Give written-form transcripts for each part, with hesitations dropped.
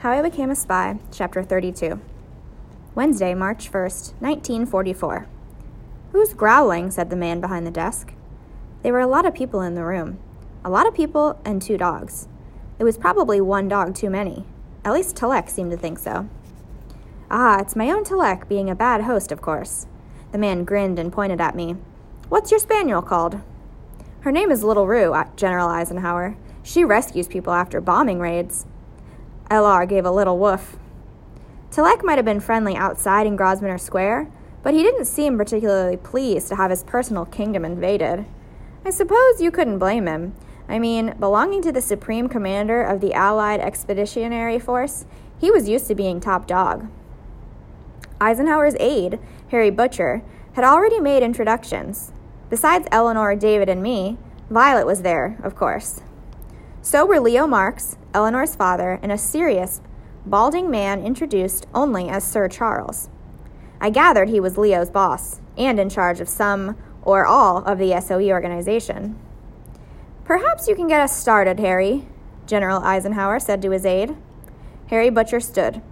How I Became a Spy, Chapter 32. Wednesday, March 1st, 1944. "Who's growling?" said the man behind the desk. There were a lot of people in the room. A lot of people and two dogs. It was probably one dog too many. At least Telek seemed to think so. "Ah, it's my own Telek, being a bad host, of course." The man grinned and pointed at me. "What's your spaniel called?" "Her name is Little Rue, General Eisenhower. She rescues people after bombing raids." LR gave a little woof. Telek might have been friendly outside in Grosvenor Square, but he didn't seem particularly pleased to have his personal kingdom invaded. I suppose you couldn't blame him. I mean, belonging to the supreme commander of the Allied Expeditionary Force, he was used to being top dog. Eisenhower's aide, Harry Butcher, had already made introductions. Besides Eleanor, David, and me, Violet was there, of course. So were Leo Marks, Eleanor's father, and a serious, balding man introduced only as Sir Charles. I gathered he was Leo's boss, and in charge of some or all of the SOE organization. "Perhaps you can get us started, Harry," General Eisenhower said to his aide. Harry Butcher stood.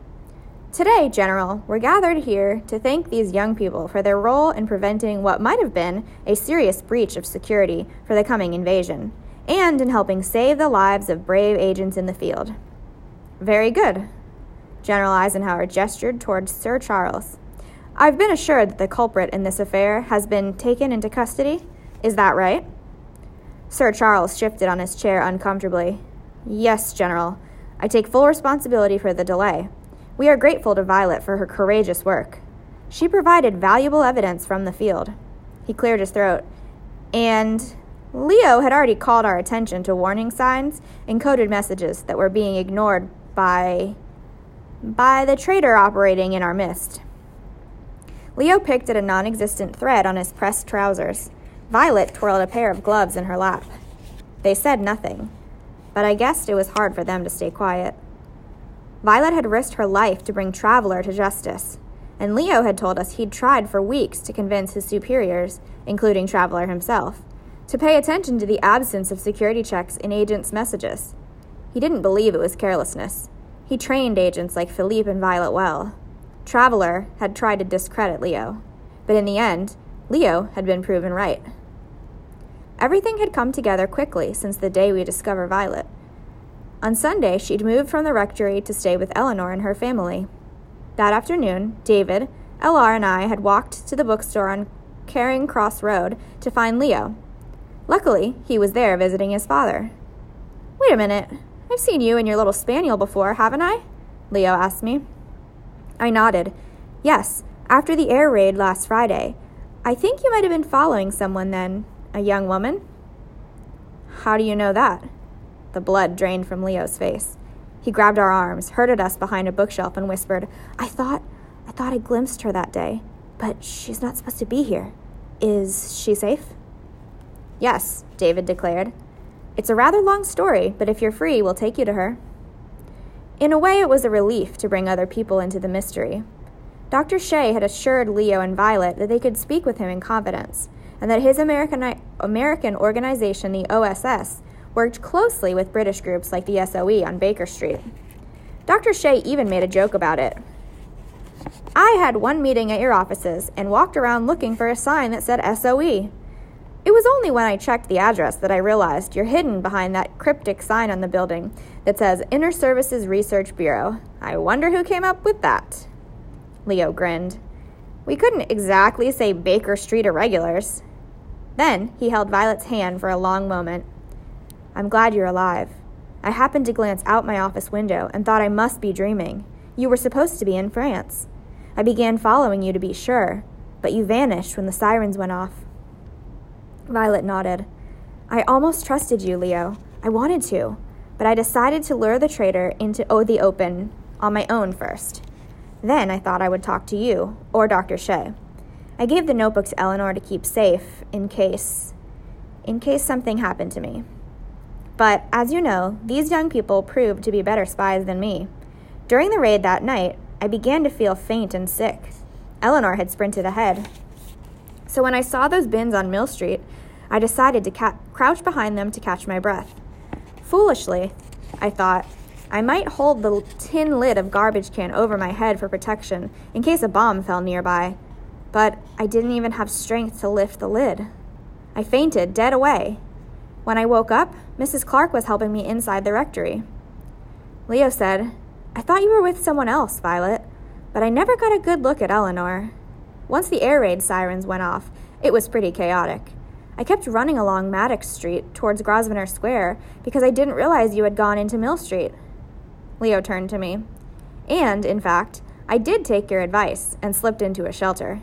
"Today, General, we're gathered here to thank these young people for their role in preventing what might have been a serious breach of security for the coming invasion, and in helping save the lives of brave agents in the field." "Very good." General Eisenhower gestured towards Sir Charles. "I've been assured that the culprit in this affair has been taken into custody. Is that right?" Sir Charles shifted on his chair uncomfortably. "Yes, General. I take full responsibility for the delay. We are grateful to Violet for her courageous work. She provided valuable evidence from the field." He cleared his throat. "And Leo had already called our attention to warning signs and coded messages that were being ignored by the traitor operating in our midst." Leo picked at a non-existent thread on his pressed trousers. Violet twirled a pair of gloves in her lap. They said nothing, but I guessed it was hard for them to stay quiet. Violet had risked her life to bring Traveler to justice, and Leo had told us he'd tried for weeks to convince his superiors, including Traveler himself, to pay attention to the absence of security checks in agents' messages. He didn't believe it was carelessness. He trained agents like Philippe and Violet well. Traveler had tried to discredit Leo, but in the end, Leo had been proven right. Everything had come together quickly since the day we discovered Violet. On Sunday, she'd moved from the rectory to stay with Eleanor and her family. That afternoon, David, LR, and I had walked to the bookstore on Charing Cross Road to find Leo. Luckily, he was there visiting his father. "Wait a minute, I've seen you and your little spaniel before, haven't I?" Leo asked me. I nodded. "Yes, after the air raid last Friday. I think you might have been following someone then, a young woman." "How do you know that?" The blood drained from Leo's face. He grabbed our arms, herded us behind a bookshelf, and whispered, I thought I glimpsed her that day, but she's not supposed to be here. Is she safe?" "Yes," David declared. "It's a rather long story, but if you're free, we'll take you to her." In a way, it was a relief to bring other people into the mystery. Dr. Shea had assured Leo and Violet that they could speak with him in confidence, and that his American organization, the OSS, worked closely with British groups like the SOE on Baker Street. Dr. Shea even made a joke about it. "I had one meeting at your offices and walked around looking for a sign that said SOE. It was only when I checked the address that I realized you're hidden behind that cryptic sign on the building that says Interservices Research Bureau. I wonder who came up with that." Leo grinned. "We couldn't exactly say Baker Street Irregulars." Then he held Violet's hand for a long moment. "I'm glad you're alive. I happened to glance out my office window and thought I must be dreaming. You were supposed to be in France. I began following you to be sure, but you vanished when the sirens went off." Violet nodded. "I almost trusted you, Leo. I wanted to, but I decided to lure the traitor into the open on my own first. Then I thought I would talk to you or Dr. Shea. I gave the notebook to Eleanor to keep safe in case something happened to me. But, as you know, these young people proved to be better spies than me. During the raid that night, I began to feel faint and sick. Eleanor had sprinted ahead. So when I saw those bins on Mill Street, I decided to crouch behind them to catch my breath. Foolishly, I thought, I might hold the tin lid of garbage can over my head for protection in case a bomb fell nearby, but I didn't even have strength to lift the lid. I fainted dead away. When I woke up, Mrs. Clark was helping me inside the rectory. Leo said, "I thought you were with someone else, Violet, but I never got a good look at Eleanor." Once the air raid sirens went off, it was pretty chaotic. I kept running along Maddox Street towards Grosvenor Square because I didn't realize you had gone into Mill Street. Leo turned to me. "And, in fact, I did take your advice and slipped into a shelter."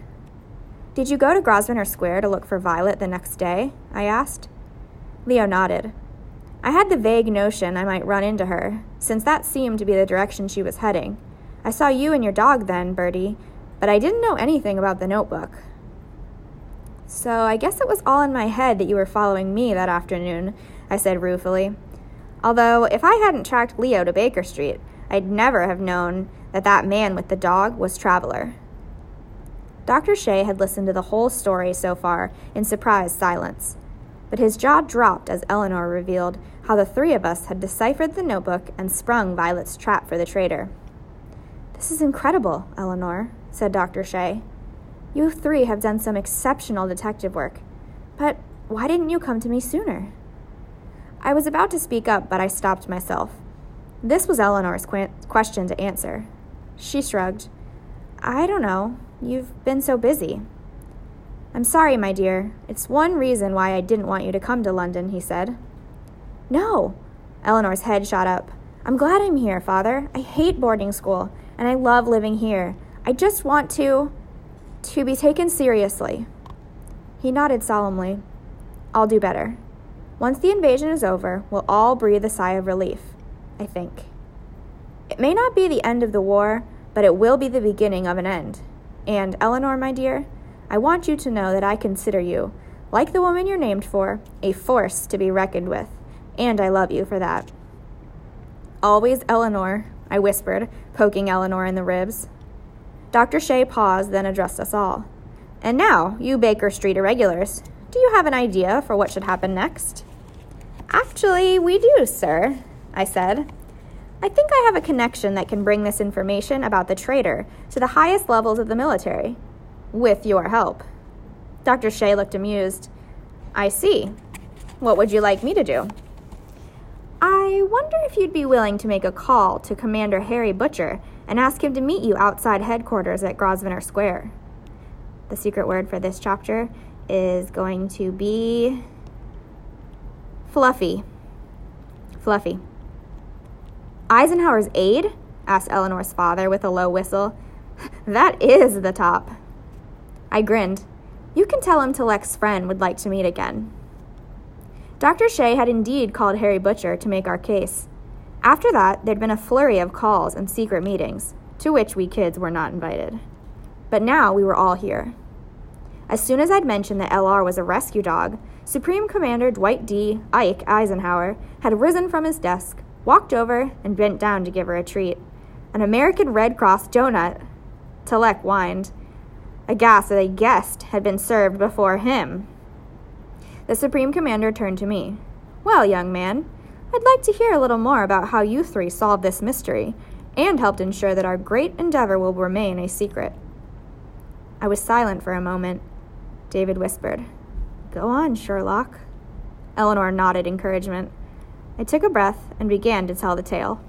"Did you go to Grosvenor Square to look for Violet the next day?" I asked. Leo nodded. I had the vague notion I might run into her, since that seemed to be the direction she was heading. I saw you and your dog then, Bertie, but I didn't know anything about the notebook. "So I guess it was all in my head that you were following me that afternoon," I said ruefully. Although, if I hadn't tracked Leo to Baker Street, I'd never have known that that man with the dog was Traveler. Dr. Shea had listened to the whole story so far in surprised silence, but his jaw dropped as Eleanor revealed how the three of us had deciphered the notebook and sprung Violet's trap for the traitor. "This is incredible, Eleanor," said Dr. Shea. "You three have done some exceptional detective work, but why didn't you come to me sooner?" I was about to speak up, but I stopped myself. This was Eleanor's question to answer. She shrugged. "I don't know. You've been so busy." "I'm sorry, my dear. It's one reason why I didn't want you to come to London," he said. "No." Eleanor's head shot up. "I'm glad I'm here, Father. I hate boarding school, and I love living here. I just want to be taken seriously." He nodded solemnly. "I'll do better. Once the invasion is over, we'll all breathe a sigh of relief, I think. It may not be the end of the war, but it will be the beginning of an end. And, Eleanor, my dear, I want you to know that I consider you, like the woman you're named for, a force to be reckoned with, and I love you for that." "Always, Eleanor," I whispered, poking Eleanor in the ribs. Dr. Shea paused, then addressed us all. "And now, you Baker Street Irregulars, do you have an idea for what should happen next?" "Actually, we do, sir," I said. "I think I have a connection that can bring this information about the traitor to the highest levels of the military. With your help." Dr. Shea looked amused. "I see. What would you like me to do?" "I wonder if you'd be willing to make a call to Commander Harry Butcher and ask him to meet you outside headquarters at Grosvenor Square." The secret word for this chapter is going to be fluffy. Fluffy. "Eisenhower's aide?" asked Eleanor's father with a low whistle. "That is the top." I grinned. "You can tell him Telek's friend would like to meet again." Dr. Shea had indeed called Harry Butcher to make our case. After that, there'd been a flurry of calls and secret meetings, to which we kids were not invited. But now we were all here. As soon as I'd mentioned that LR was a rescue dog, Supreme Commander Dwight D. Ike Eisenhower had risen from his desk, walked over, and bent down to give her a treat. An American Red Cross donut, Telek whined. Aghast that a guest had been served before him. The Supreme Commander turned to me. "Well, young man, I'd like to hear a little more about how you three solved this mystery and helped ensure that our great endeavor will remain a secret." I was silent for a moment. David whispered, "Go on, Sherlock." Eleanor nodded encouragement. I took a breath and began to tell the tale.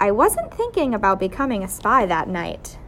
"I wasn't thinking about becoming a spy that night,"